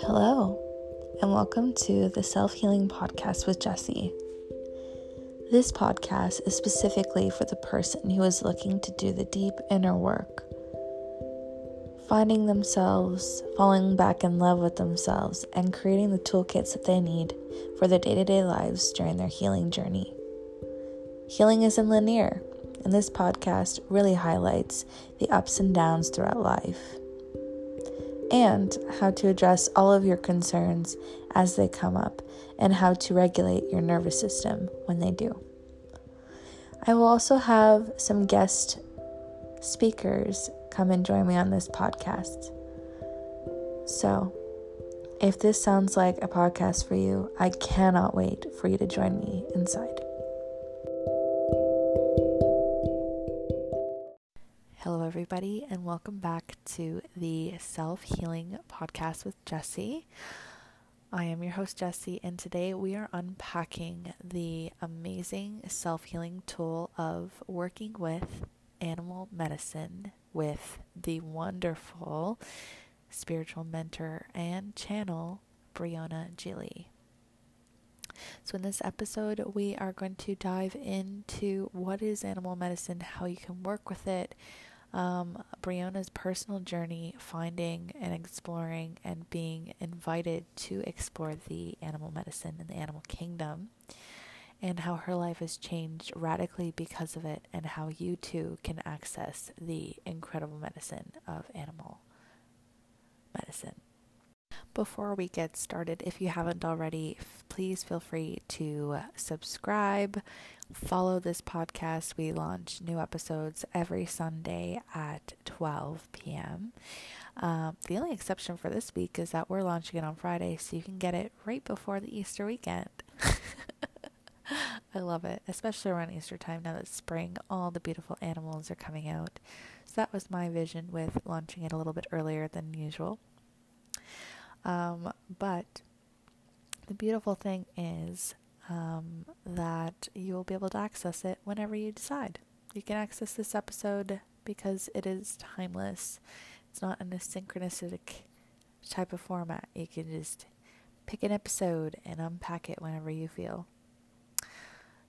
Hello, and welcome to the Self-Healing Podcast with Jessie. This podcast is specifically for the person who is looking to do the deep inner work, finding themselves, falling back in love with themselves, and creating the toolkits that they need for their day-to-day lives during their healing journey. Healing isn't linear, and this podcast really highlights the ups and downs throughout life, and how to address all of your concerns as they come up, and how to regulate your nervous system when they do. I will also have some guest speakers come and join me on this podcast. So, if this sounds like a podcast for you, I cannot wait for you to join me inside. Hello everybody, and welcome back to the Self-Healing Podcast with Jessie. I am your host Jessie, and today we are unpacking the amazing self-healing tool of working with animal medicine with the wonderful spiritual mentor and channel, Briöna Jolie. So in this episode, we are going to dive into what is animal medicine, how you can work with it, Briöna's personal journey, finding and exploring and being invited to explore the animal medicine and the animal kingdom, and how her life has changed radically because of it, and how you too can access the incredible medicine of animal medicine. Before we get started, if you haven't already, please feel free to subscribe, follow this podcast. We launch new episodes every Sunday at 12 p.m. The only exception for this week is that we're launching it on Friday, so you can get it right before the Easter weekend. I love it, especially around Easter time, now that spring, all the beautiful animals are coming out. So that was my vision with launching it a little bit earlier than usual. But the beautiful thing is that you'll be able to access it whenever you decide. You can access this episode because it is timeless. It's not in a synchronistic type of format. You can just pick an episode and unpack it whenever you feel.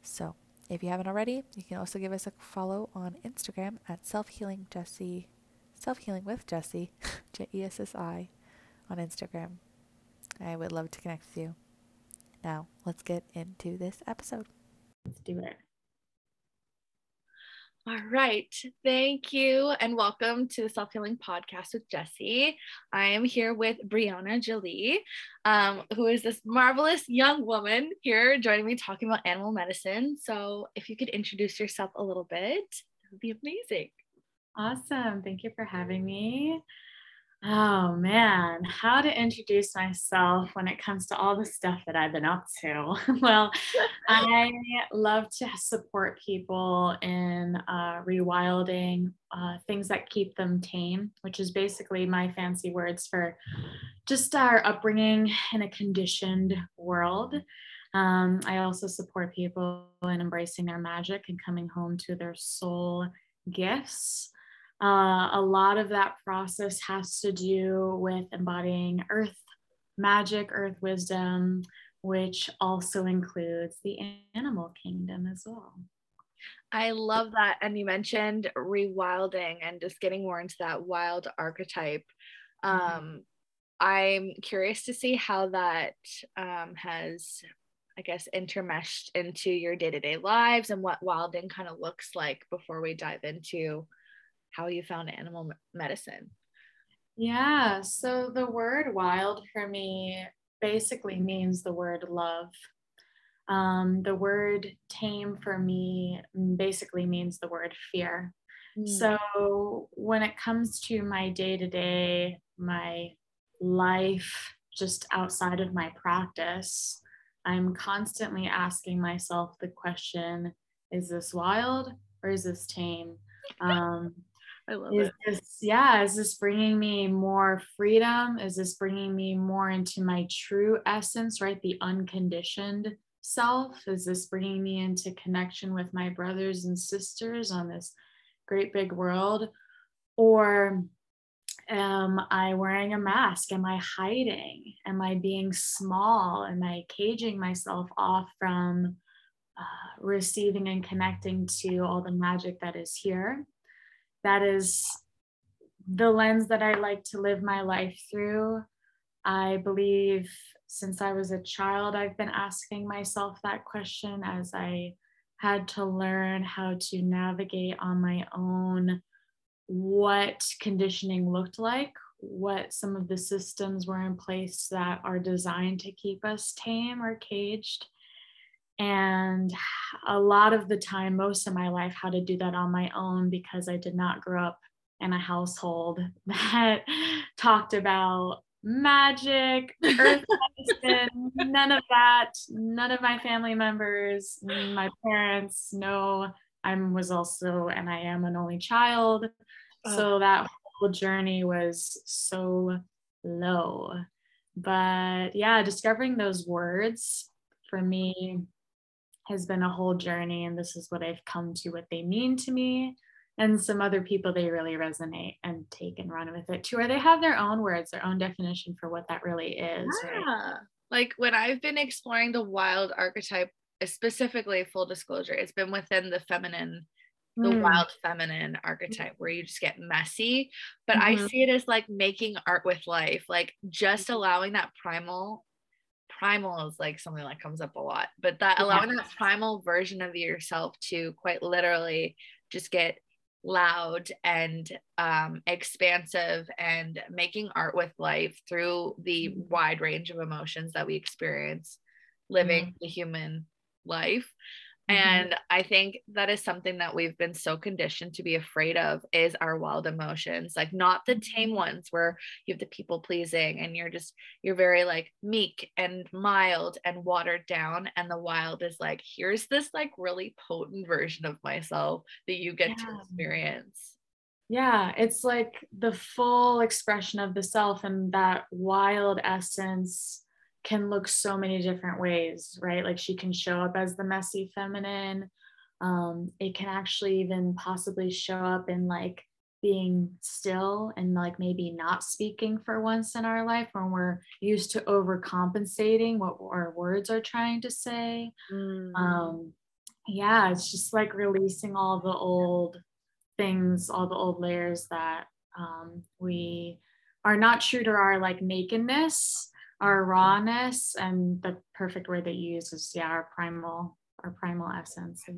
So if you haven't already, you can also give us a follow on Instagram at selfhealingjessie, selfhealing with Jessie, Jessi. On Instagram. I would love to connect with you. Now, let's get into this episode. Let's do it. All right. Thank you, and welcome to the Self-Healing Podcast with Jessie. I am here with Briöna Jolie, who is this marvelous young woman here joining me talking about animal medicine. So if you could introduce yourself a little bit, that would be amazing. Awesome. Thank you for having me. Oh man, how to introduce myself when it comes to all the stuff that I've been up to. Well, I love to support people in rewilding, things that keep them tame, which is basically my fancy words for just our upbringing in a conditioned world. I also support people in embracing their magic and coming home to their soul gifts. A lot of that process has to do with embodying earth magic, earth wisdom, which also includes the animal kingdom as well. I love that. And you mentioned rewilding and just getting more into that wild archetype. I'm curious to see how that has, I guess, intermeshed into your day-to-day lives and what wilding kind of looks like before we dive into how you found animal medicine. Yeah, so the word wild for me basically means the word love. The word tame for me basically means the word fear. So when it comes to my day-to-day, my life just outside of my practice, I'm constantly asking myself the question, is this wild or is this tame? I love it. Is this bringing me more freedom? Is this bringing me more into my true essence, right? The unconditioned self? Is this bringing me into connection with my brothers and sisters on this great big world? Or Am I wearing a mask? Am I hiding? Am I being small? Am I caging myself off from receiving and connecting to all the magic that is here? That is the lens that I like to live my life through. I believe since I was a child, I've been asking myself that question as I had to learn how to navigate on my own what conditioning looked like, what some of the systems were in place that are designed to keep us tame or caged. And a lot of the time, most of my life, how to do that on my own, because I did not grow up in a household that talked about magic, earth medicine, none of that, none of my family members, my parents, no. I was also, and I am an only child. So that whole journey was so low. But yeah, discovering those words for me has been a whole journey. And this is what I've come to, what they mean to me. And some other people, they really resonate and take and run with it too, or they have their own words, their own definition for what that really is. Yeah. Right? Like when I've been exploring the wild archetype, specifically full disclosure, it's been within the feminine, the wild feminine archetype where you just get messy, but I see it as like making art with life, like just allowing that primal is like something that comes up a lot, but that allowing that primal version of yourself to quite literally just get loud and expansive and making art with life through the wide range of emotions that we experience living the human life. And I think that is something that we've been so conditioned to be afraid of, is our wild emotions, like not the tame ones where you have the people pleasing and you're very like meek and mild and watered down. And the wild is like, here's this like really potent version of myself that you get to experience. Yeah, it's like the full expression of the self, and that wild essence can look so many different ways, right? Like she can show up as the messy feminine. It can actually even possibly show up in like being still and like maybe not speaking for once in our life when we're used to overcompensating what our words are trying to say. Yeah, it's just like releasing all the old things, all the old layers that we are not true to our like nakedness, our rawness, and the perfect word that you use is our primal essence, for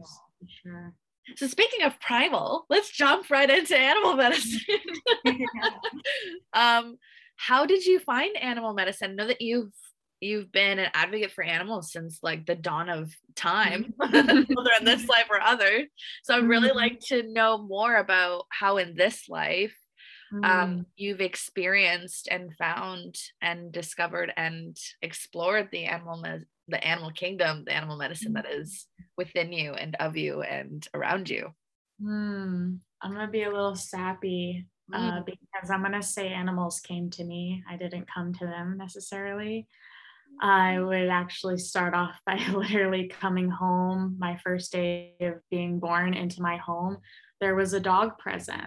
sure. So speaking of primal, let's jump right into animal medicine. How did you find animal medicine? I know that you've been an advocate for animals since like the dawn of time, whether in this life or others. So I'd really like to know more about how in this life you've experienced and found and discovered and explored the animal kingdom, the animal medicine that is within you and of you and around you. I'm going to be a little sappy because I'm going to say animals came to me. I didn't come to them necessarily. I would actually start off by literally coming home. My first day of being born into my home, there was a dog present.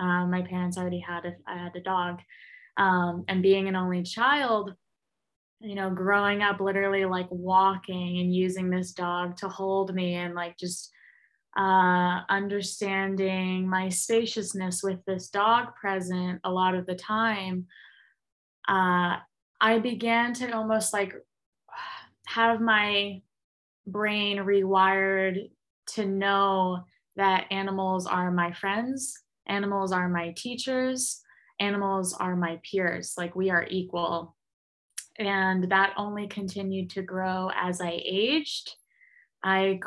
My parents already I had a dog, and being an only child, you know, growing up literally like walking and using this dog to hold me and like just understanding my spaciousness with this dog present a lot of the time, I began to almost like have my brain rewired to know that animals are my friends. Animals are my teachers. Animals are my peers. Like we are equal. And that only continued to grow as I aged. I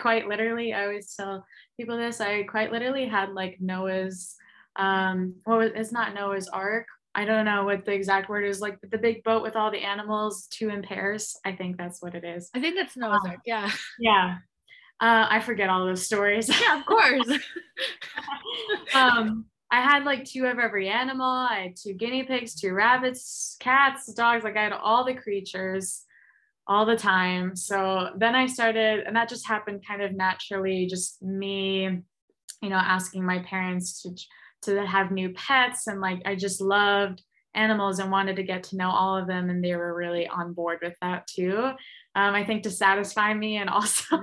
quite literally, I always tell people this, I quite literally had like Noah's, it's not Noah's Ark. I don't know what the exact word is, like the big boat with all the animals, two in pairs. I think that's what it is. I think that's Noah's Ark. Yeah. Yeah. I forget all those stories. Yeah, of course. I had like two of every animal. I had two guinea pigs, two rabbits, cats, dogs. Like I had all the creatures all the time. So then I started, and that just happened kind of naturally, just me, you know, asking my parents to to have new pets. And like, I just loved animals and wanted to get to know all of them. And they were really on board with that too. I think to satisfy me, and also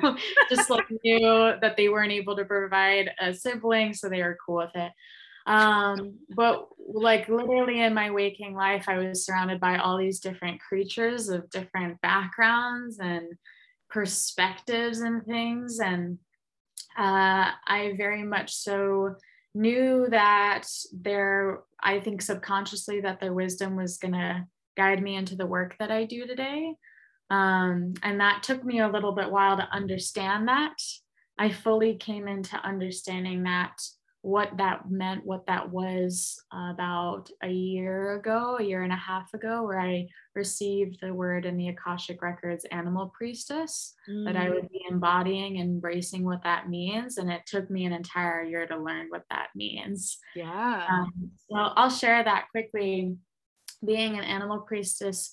just like knew that they weren't able to provide a sibling. So they were cool with it. But like literally in my waking life, I was surrounded by all these different creatures of different backgrounds and perspectives and things. And I very much so knew that I think subconsciously that their wisdom was going to guide me into the work that I do today. And that took me a little bit while to understand that. I fully came into understanding that, what that meant, what that was, about a year and a half ago, where I received the word in the Akashic Records Animal Priestess, that I would be embodying and embracing what that means. And it took me an entire year to learn what that means. Yeah. Well, I'll share that quickly. Being an animal priestess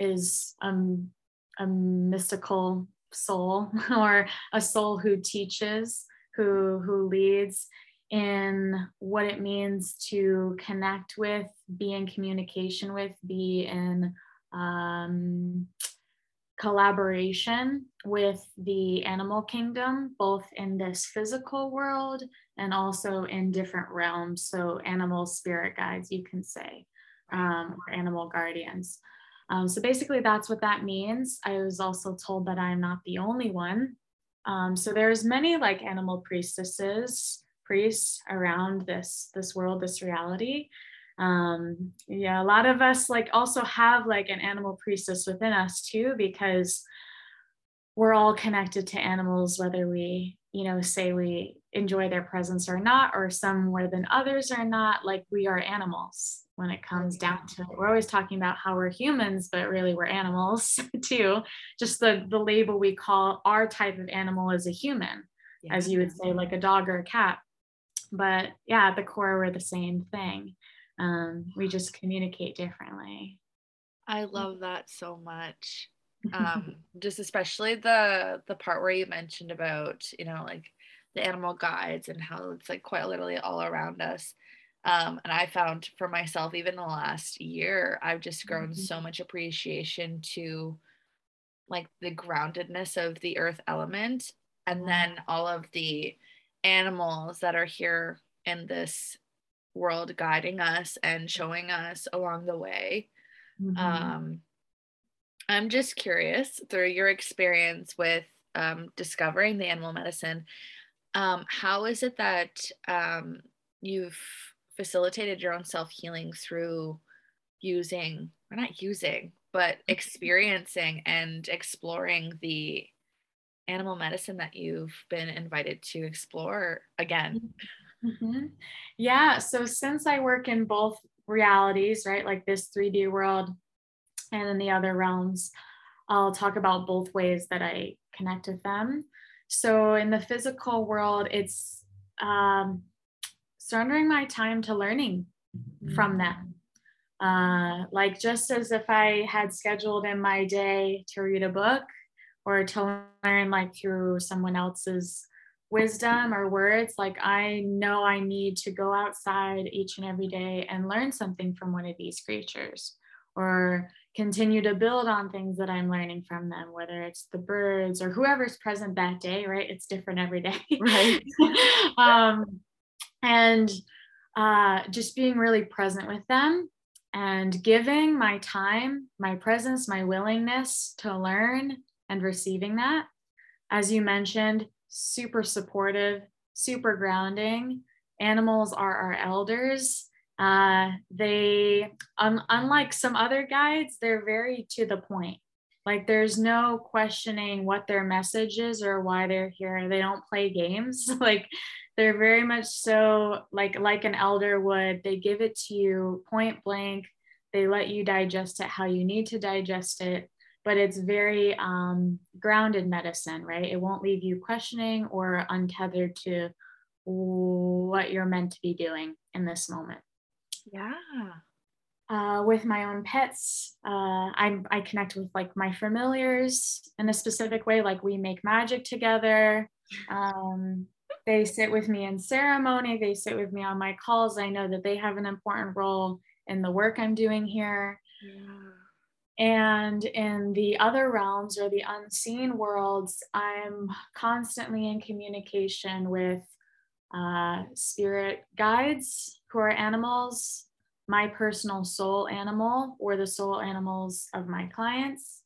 is a mystical soul, or a soul who teaches, who leads in what it means to connect with, be in communication with, be in collaboration with the animal kingdom, both in this physical world and also in different realms. So animal spirit guides, you can say, or animal guardians. So basically that's what that means. I was also told that I'm not the only one. So there's many like animal priests around this world, this reality. A lot of us like also have like an animal priestess within us too, because we're all connected to animals, whether we, say we enjoy their presence or not, or some more than others or not. Like, we are animals when it comes down to it. We're always talking about how we're humans, but really we're animals too. Just the label we call our type of animal is a human, as you would say, like a dog or a cat. But yeah, at the core, we're the same thing. We just communicate differently. I love that so much. Just especially the part where you mentioned about, like the animal guides and how it's like quite literally all around us. And I found for myself, even the last year, I've just grown so much appreciation to like the groundedness of the earth element, and then all of the animals that are here in this world guiding us and showing us along the way. I'm just curious, through your experience with discovering the animal medicine, how is it that you've facilitated your own self-healing through experiencing and exploring the animal medicine that you've been invited to explore again? Yeah, so since I work in both realities, right, like this 3D world and in the other realms, I'll talk about both ways that I connect with them. So in the physical world, it's surrendering my time to learning from them. Like, just as if I had scheduled in my day to read a book or to learn like through someone else's wisdom or words, like I know I need to go outside each and every day and learn something from one of these creatures, or continue to build on things that I'm learning from them, whether it's the birds or whoever's present that day, right? It's different every day. Right. And just being really present with them and giving my time, my presence, my willingness to learn, and receiving that. As you mentioned, super supportive, super grounding. Animals are our elders. They unlike some other guides, they're very to the point. Like, there's no questioning what their message is or why they're here. They don't play games. Like, they're very much so like an elder would. They give it to you point blank. They let you digest it how you need to digest it, but it's very grounded medicine, right? It won't leave you questioning or untethered to what you're meant to be doing in this moment. Yeah. With my own pets, I connect with like my familiars in a specific way. Like, we make magic together. They sit with me in ceremony. They sit with me on my calls. I know that they have an important role in the work I'm doing here. Yeah. And in the other realms or the unseen worlds, I'm constantly in communication with spirit guides who are animals, my personal soul animal or the soul animals of my clients,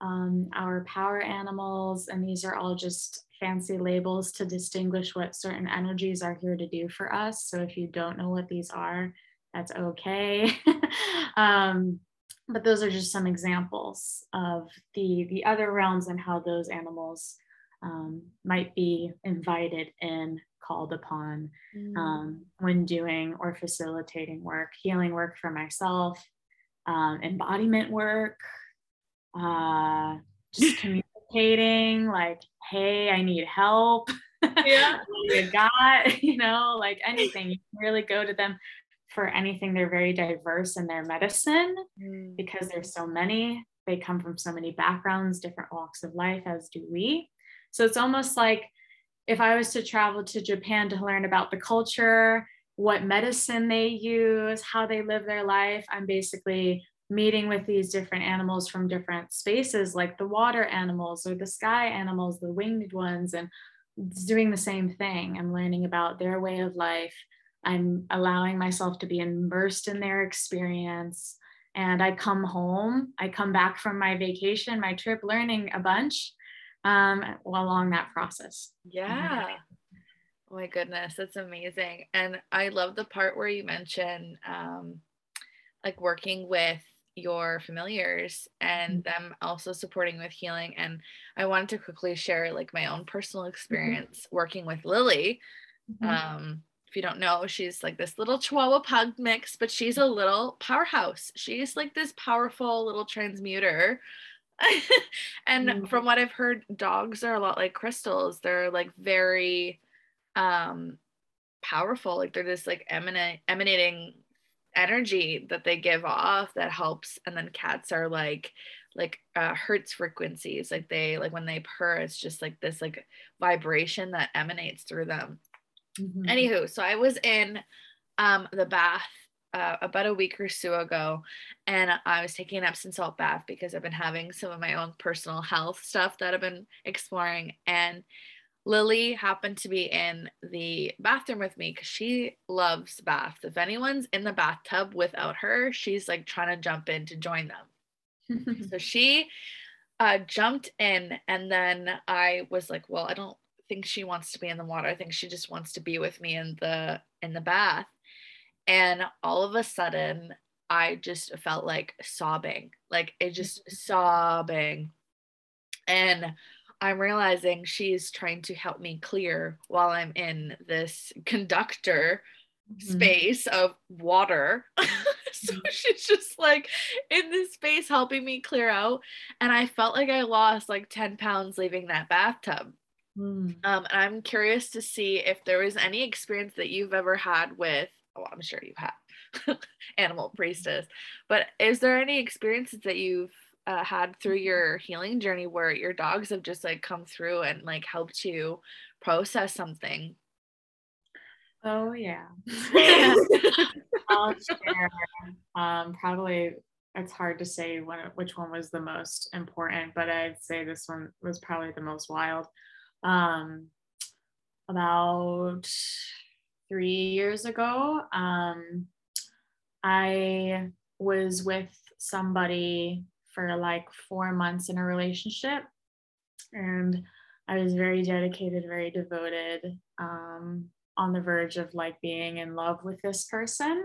our power animals. And these are all just fancy labels to distinguish what certain energies are here to do for us. So if you don't know what these are, that's okay. But those are just some examples of the other realms and how those animals might be invited in, called upon when doing or facilitating work, healing work for myself, embodiment work, just communicating like, hey, I need help. Yeah. You got, you know, like anything. You can really go to them for anything. They're very diverse in their medicine because there's so many. They come from so many backgrounds, different walks of life, as do we. So it's almost like if I was to travel to Japan to learn about the culture, what medicine they use, how they live their life, I'm basically meeting with these different animals from different spaces, like the water animals or the sky animals, the winged ones, and doing the same thing. I'm learning about their way of life. I'm allowing myself to be immersed in their experience. And I come home, I come back from my vacation, my trip, learning a bunch along that process. Yeah. Oh my goodness. That's amazing. And I love the part where you mention, like working with your familiars and them also supporting with healing. And I wanted to quickly share like my own personal experience working with Lily. If you don't know, she's like this little Chihuahua pug mix, but she's a little powerhouse. She's like this powerful little transmuter. And from what I've heard, dogs are a lot like crystals. They're like very powerful. Like they're this like emanating energy that they give off that helps. And then cats are like hertz frequencies. Like they, like when they purr, it's just like this like vibration that emanates through them. Anywho, so I was in the bath about a week or so ago, and I was taking an Epsom salt bath because I've been having some of my own personal health stuff that I've been exploring. And Lily happened to be in the bathroom with me because she loves baths. If anyone's in the bathtub without her, she's like trying to jump in to join them. So she jumped in, and then I was like, well, I don't think she wants to be in the water. I think she just wants to be with me in the bath. And all of a sudden, I just felt like sobbing, like it just sobbing. And I'm realizing she's trying to help me clear while I'm in this conductor space of water. So she's just like in this space helping me clear out. And I felt like I lost like 10 pounds leaving that bathtub. And I'm curious to see if there was any experience that you've ever had with, oh, I'm sure you have animal priestess, but is there any experiences that you've had through your healing journey where your dogs have just like come through and like helped you process something? Oh yeah. I'll share. Probably it's hard to say which one was the most important, but I'd say this one was probably the most wild. About 3 years ago, I was with somebody for like 4 months in a relationship, and I was very dedicated, very devoted, on the verge of like being in love with this person.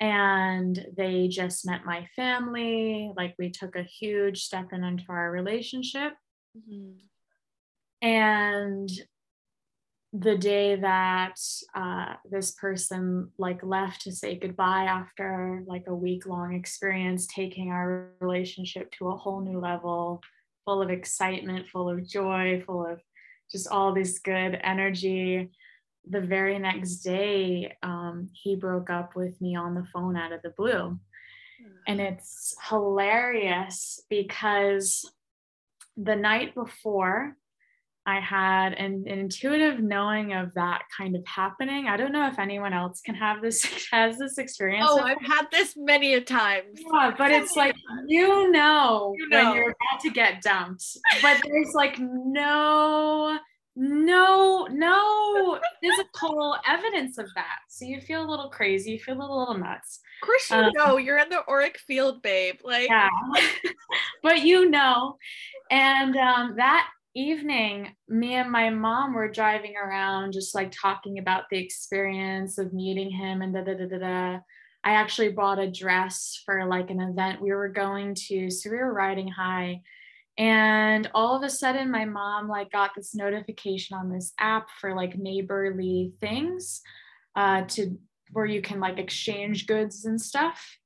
And they just met my family. Like we took a huge step into our relationship. And the day that this person like left to say goodbye after like a week-long experience, taking our relationship to a whole new level, full of excitement, full of joy, full of just all this good energy. The very next day, he broke up with me on the phone out of the blue. And it's hilarious because the night before, I had an intuitive knowing of that kind of happening. I don't know if anyone else can have this, has this experience. Oh, I've had this many a times. Yeah, but it's like, you know when you're about to get dumped, but there's like no physical evidence of that. So you feel a little crazy, you feel a little nuts. Of course you know, you're in the auric field, babe. Like, yeah. But you know, and that evening, me and my mom were driving around just like talking about the experience of meeting him and da-da-da-da-da. I actually bought a dress for like an event we were going to, so we were riding high. And all of a sudden my mom like got this notification on this app for like neighborly things to where you can like exchange goods and stuff.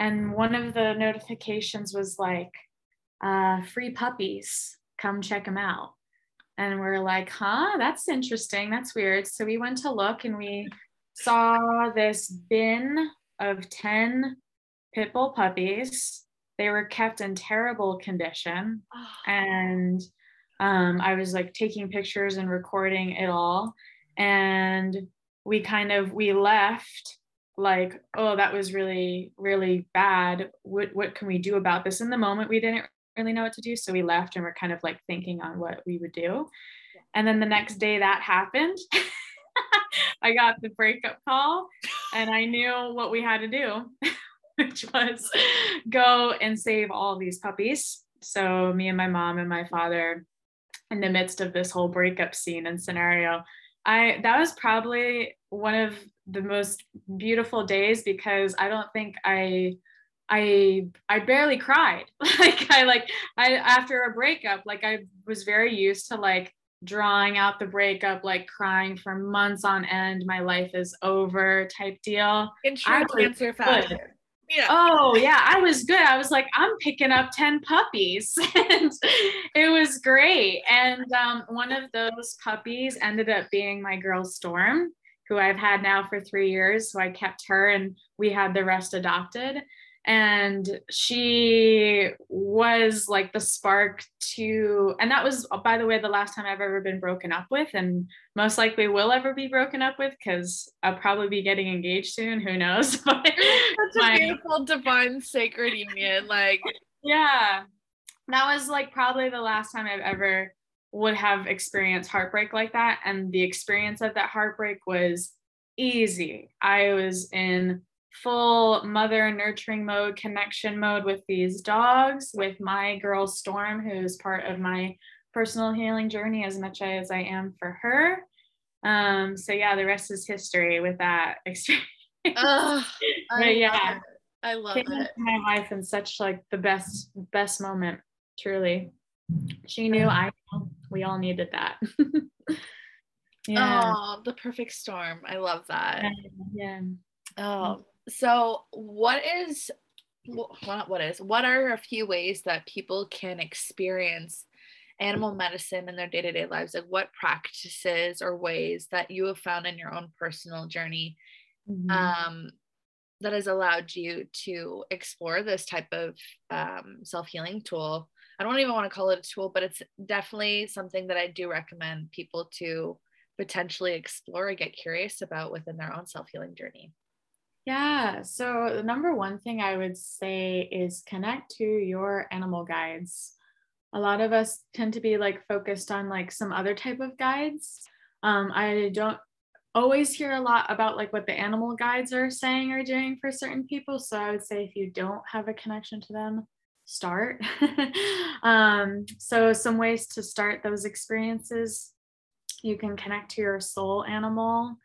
And one of the notifications was like free puppies, come check them out. And we're like, huh, that's interesting. That's weird. So we went to look and we saw this bin of 10 pit bull puppies. They were kept in terrible condition. And I was like taking pictures and recording it all. And we left like, oh, that was really, really bad. What can we do about this? In the moment, we didn't really know what to do. So we left and we're kind of like thinking on what we would do. And then the next day that happened, I got the breakup call and I knew what we had to do. Which was go and save all these puppies. So me and my mom and my father, in the midst of this whole breakup scene and scenario, that was probably one of the most beautiful days, because I don't think I barely cried. After a breakup, like I was very used to like drawing out the breakup, like crying for months on end, my life is over type deal. Insurance answer fashion. Yeah. Oh yeah, I was good. I was like, I'm picking up 10 puppies and it was great. And one of those puppies ended up being my girl Storm, who I've had now for 3 years. So I kept her and we had the rest adopted. And she was like the spark to, and that was, by the way, the last time I've ever been broken up with, and most likely will ever be broken up with, because I'll probably be getting engaged soon. Who knows? But that's a beautiful, divine, sacred union. Like, yeah, that was like probably the last time I've ever would have experienced heartbreak like that. And the experience of that heartbreak was easy. I was in full mother nurturing mode, connection mode with these dogs, with my girl Storm, who's part of my personal healing journey as much as I am for her. So yeah, the rest is history with that experience. I love it. My life in such like the best moment, truly. She knew, I know, we all needed that. Yeah. Oh, the perfect storm. I love that. Yeah. Oh. So what are a few ways that people can experience animal medicine in their day-to-day lives? Like, what practices or ways that you have found in your own personal journey that has allowed you to explore this type of self-healing tool? I don't even want to call it a tool, but it's definitely something that I do recommend people to potentially explore or get curious about within their own self-healing journey. Yeah. So the number one thing I would say is connect to your animal guides. A lot of us tend to be like focused on like some other type of guides. I don't always hear a lot about like what the animal guides are saying or doing for certain people. So I would say if you don't have a connection to them, start. So some ways to start those experiences, you can connect to your soul animal,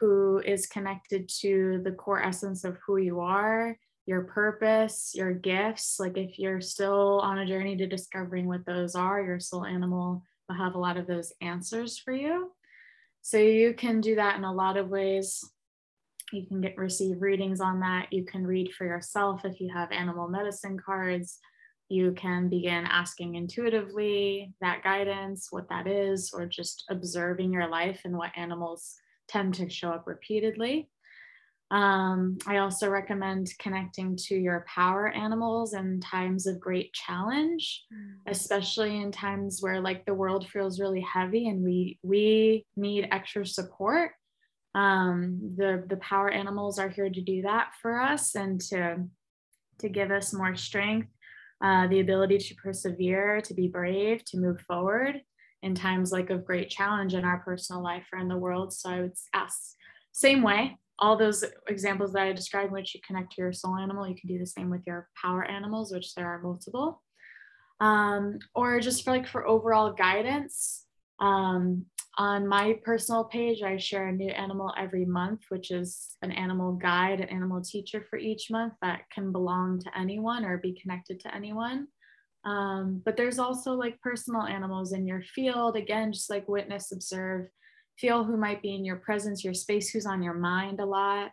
who is connected to the core essence of who you are, your purpose, your gifts. Like if you're still on a journey to discovering what those are, your soul animal will have a lot of those answers for you. So you can do that in a lot of ways. You can receive readings on that. You can read for yourself if you have animal medicine cards. You can begin asking intuitively that guidance, what that is, or just observing your life and what animals tend to show up repeatedly. I also recommend connecting to your power animals in times of great challenge, especially in times where like the world feels really heavy and we need extra support. The power animals are here to do that for us and to give us more strength, the ability to persevere, to be brave, to move forward in times like of great challenge in our personal life or in the world. So I would ask same way, all those examples that I described, which you connect to your soul animal, you can do the same with your power animals, which there are multiple, or just for overall guidance. On my personal page, I share a new animal every month, which is an animal guide, an animal teacher for each month that can belong to anyone or be connected to anyone. But there's also like personal animals in your field. Again, just like witness, observe, feel who might be in your presence, your space, who's on your mind a lot,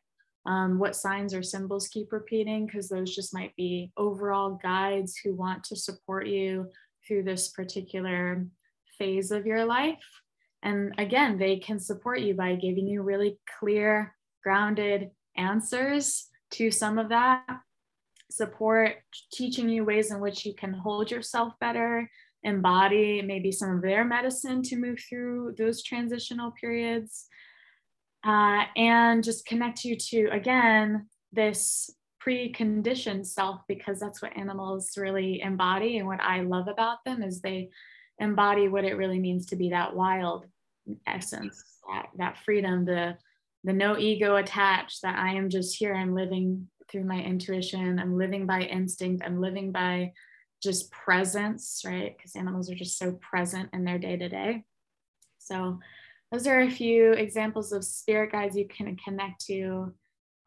what signs or symbols keep repeating, because those just might be overall guides who want to support you through this particular phase of your life. And again, they can support you by giving you really clear, grounded answers to some of that support, teaching you ways in which you can hold yourself better, embody maybe some of their medicine to move through those transitional periods, and just connect you to, again, this preconditioned self, because that's what animals really embody. And what I love about them is they embody what it really means to be that wild essence, that freedom, the no ego attached, that I am just here, I'm living through my intuition, I'm living by instinct, I'm living by just presence, right? Because animals are just so present in their day-to-day. So those are a few examples of spirit guides you can connect to,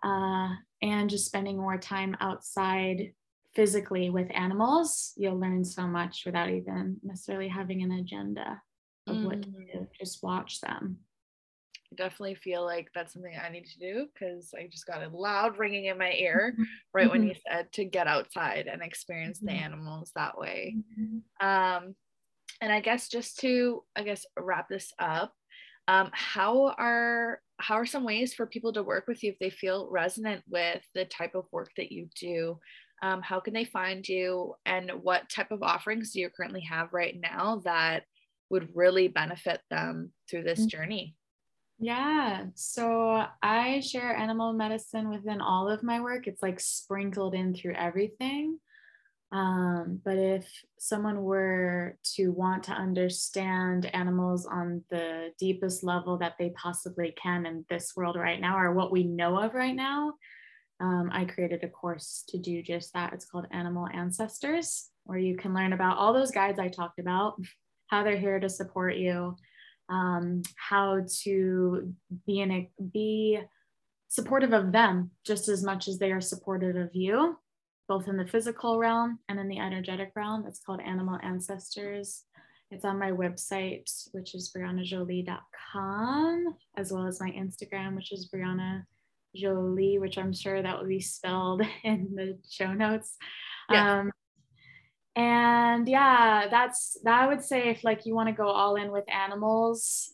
and just spending more time outside physically with animals. You'll learn so much without even necessarily having an agenda of what to do, just watch them. I definitely feel like that's something I need to do, because I just got a loud ringing in my ear right when you said to get outside and experience the animals that way. And I guess just to wrap this up, how are some ways for people to work with you if they feel resonant with the type of work that you do? How can they find you, and what type of offerings do you currently have right now that would really benefit them through this journey? Yeah. So I share animal medicine within all of my work. It's like sprinkled in through everything. But if someone were to want to understand animals on the deepest level that they possibly can in this world right now, or what we know of right now, I created a course to do just that. It's called Animal Ancestors, where you can learn about all those guides I talked about, how they're here to support you, how to be supportive of them just as much as they are supportive of you, both in the physical realm and in the energetic realm. It's called Animal Ancestors. It's on my website, which is brionajolie.com, as well as my Instagram, which is Briöna Jolie, which I'm sure that will be spelled in the show notes. Yeah. And yeah, I would say if like you want to go all in with animals,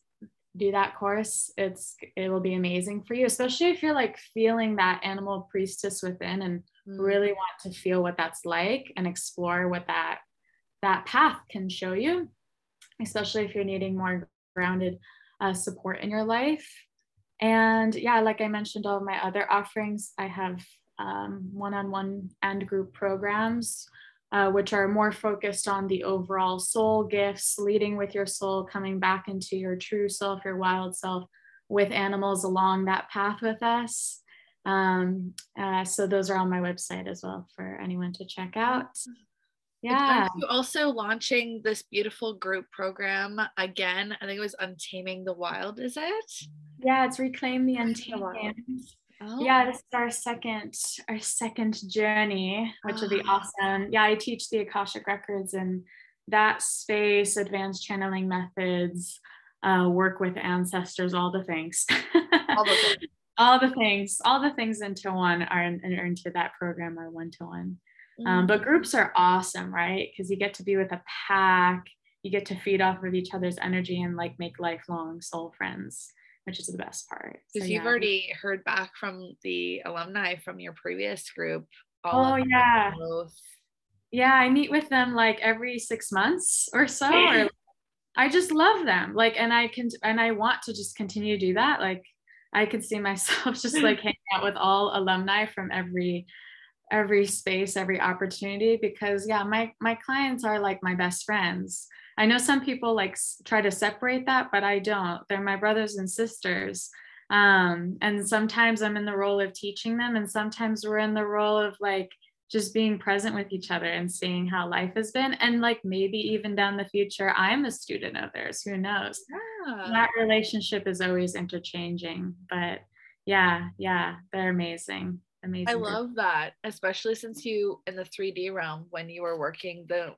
do that course. It will be amazing for you, especially if you're like feeling that animal priestess within and really want to feel what that's like and explore what that path can show you, especially if you're needing more grounded support in your life. And yeah, like I mentioned, all of my other offerings, I have one-on-one and group programs, which are more focused on the overall soul gifts, leading with your soul, coming back into your true self, your wild self, with animals along that path with us. So those are on my website as well for anyone to check out. Yeah. You're also launching this beautiful group program again. I think it was Untaming the Wild, is it? Yeah, it's Reclaim the Untamed. Oh. Yeah, this is our second journey, which will be awesome. Yeah, I teach the Akashic Records and that space, advanced channeling methods, work with ancestors, all the things. All the things into one are into that program, are one-to-one. But groups are awesome, right? Because you get to be with a pack, you get to feed off of each other's energy and like make lifelong soul friends. which is the best part. Because so, you've already heard back from the alumni from your previous group. Yeah, I meet with them like every 6 months or so. Or, I just love them. Like, and I can, and I want to just continue to do that. Like, I could see myself just like hanging out with all alumni from every space, every opportunity, because yeah, my clients are like my best friends. I know some people like try to separate that, but I don't. They're my brothers and sisters. And sometimes I'm in the role of teaching them. And sometimes we're in the role of like, just being present with each other and seeing how life has been. And like, maybe even down the future, I'm a student of theirs, who knows? Yeah. That relationship is always interchanging, but yeah, they're amazing. Amazing. I love that. Especially since you, in the 3D realm, when you were working the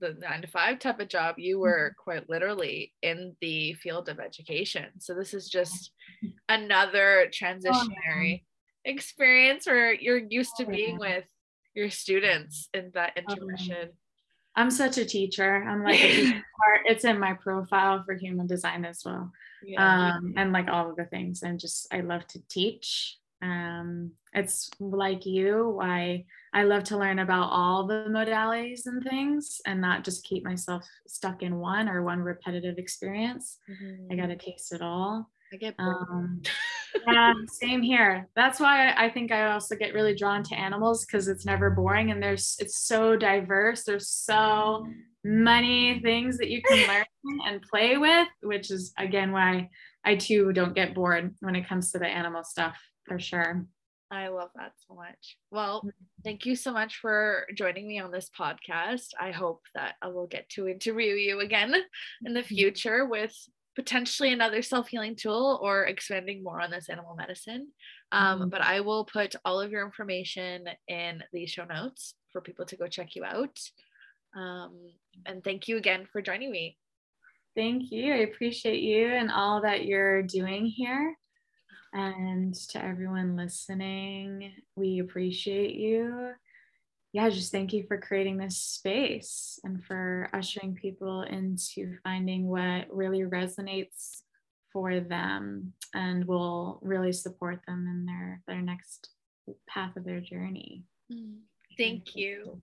9-to-5 type of job, you were quite literally in the field of education. So this is just another transitionary experience where you're used to being with your students in that intuition. I'm such a teacher. I'm like, a teacher part. It's in my profile for human design as well. Yeah. And like all of the things, and just, I love to teach. It's like you, why I love to learn about all the modalities and things and not just keep myself stuck in one repetitive experience. Mm-hmm. I got to taste it all. I get bored. Yeah, same here. That's why I think I also get really drawn to animals, because it's never boring, and it's so diverse. There's so many things that you can learn and play with, which is again why I too don't get bored when it comes to the animal stuff, for sure. I love that so much. Well, thank you so much for joining me on this podcast. I hope that I will get to interview you again in the future with potentially another self-healing tool or expanding more on this animal medicine. But I will put all of your information in the show notes for people to go check you out. And thank you again for joining me. Thank you. I appreciate you and all that you're doing here. And to everyone listening, we appreciate you. Yeah, just thank you for creating this space and for ushering people into finding what really resonates for them and will really support them in their next path of their journey. Thank you.